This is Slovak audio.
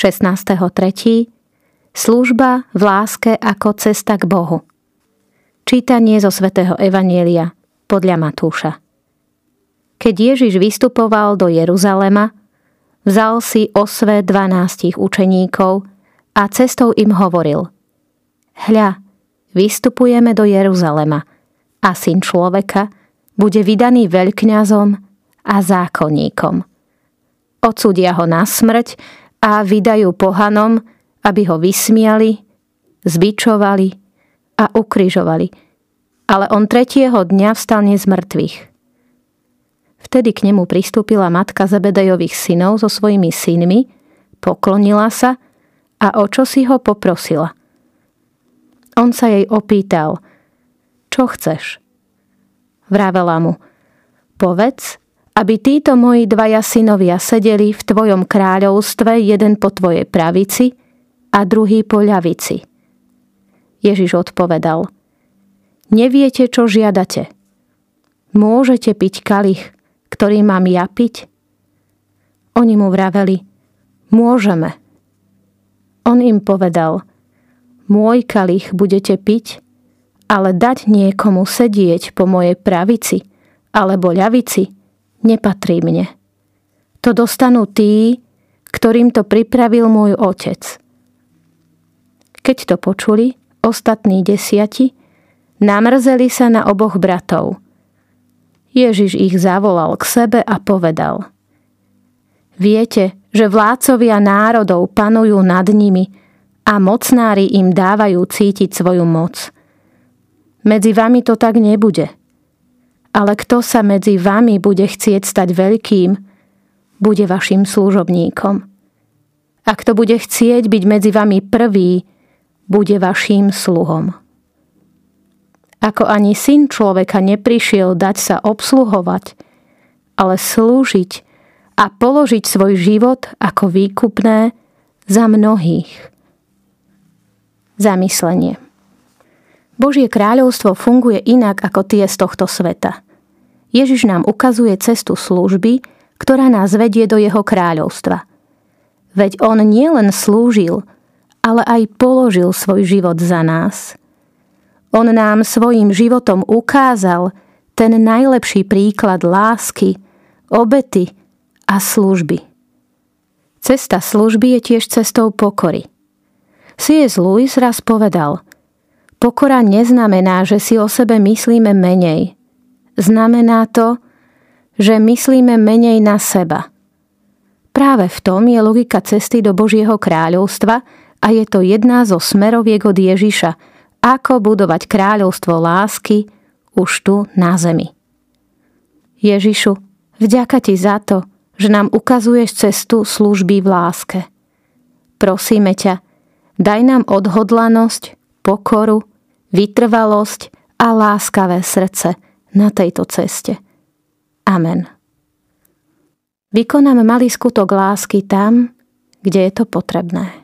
16.3. Služba v láske ako cesta k Bohu. Čítanie zo svätého Evanielia podľa Matúša. Keď Ježiš vystupoval do Jeruzalema, vzal si osve 12 učeníkov a cestou im hovoril: Hľa, vystupujeme do Jeruzalema a Syn človeka bude vydaný veľkňazom a zákonníkom. Odsúdia ho na smrť a vydajú pohanom, aby ho vysmiali, zbičovali a ukrižovali. Ale on 3. dňa vstane z mŕtvych. Vtedy k nemu pristúpila matka Zebedejových synov so svojimi synmi, poklonila sa a o čosi ho poprosila. On sa jej opýtal: Čo chceš? Vravela mu: Povedz, aby títo moji 2 synovia sedeli v tvojom kráľovstve, jeden po tvojej pravici a druhý po ľavici. Ježiš odpovedal: Neviete, čo žiadate. Môžete piť kalich, ktorý mám ja piť? Oni mu vraveli: Môžeme. On im povedal: Môj kalich budete piť, ale dať niekomu sedieť po mojej pravici alebo ľavici nepatrí mne. To dostanú tí, ktorým to pripravil môj otec. Keď to počuli ostatní 10, namrzeli sa na oboch bratov. Ježiš ich zavolal k sebe a povedal: Viete, že vládcovia národov panujú nad nimi a mocnári im dávajú cítiť svoju moc. Medzi vami to tak nebude. Ale kto sa medzi vami bude chcieť stať veľkým, bude vašim služobníkom. A kto bude chcieť byť medzi vami prvý, bude vaším sluhom. Ako ani Syn človeka neprišiel dať sa obsluhovať, ale slúžiť a položiť svoj život ako výkupné za mnohých. Zamyslenie. Božie kráľovstvo funguje inak ako tie z tohto sveta. Ježiš nám ukazuje cestu služby, ktorá nás vedie do jeho kráľovstva. Veď on nielen slúžil, ale aj položil svoj život za nás. On nám svojim životom ukázal ten najlepší príklad lásky, obety a služby. Cesta služby je tiež cestou pokory. C.S. Lewis raz povedal: Pokora neznamená, že si o sebe myslíme menej. Znamená to, že myslíme menej na seba. Práve v tom je logika cesty do Božieho kráľovstva a je to jedna zo smeroviek od Ježiša, ako budovať kráľovstvo lásky už tu na zemi. Ježišu, vďaka ti za to, že nám ukazuješ cestu služby v láske. Prosíme ťa, daj nám odhodlanosť, pokoru, vytrvalosť a láskavé srdce na tejto ceste. Amen. Vykonám malý skutok lásky tam, kde je to potrebné.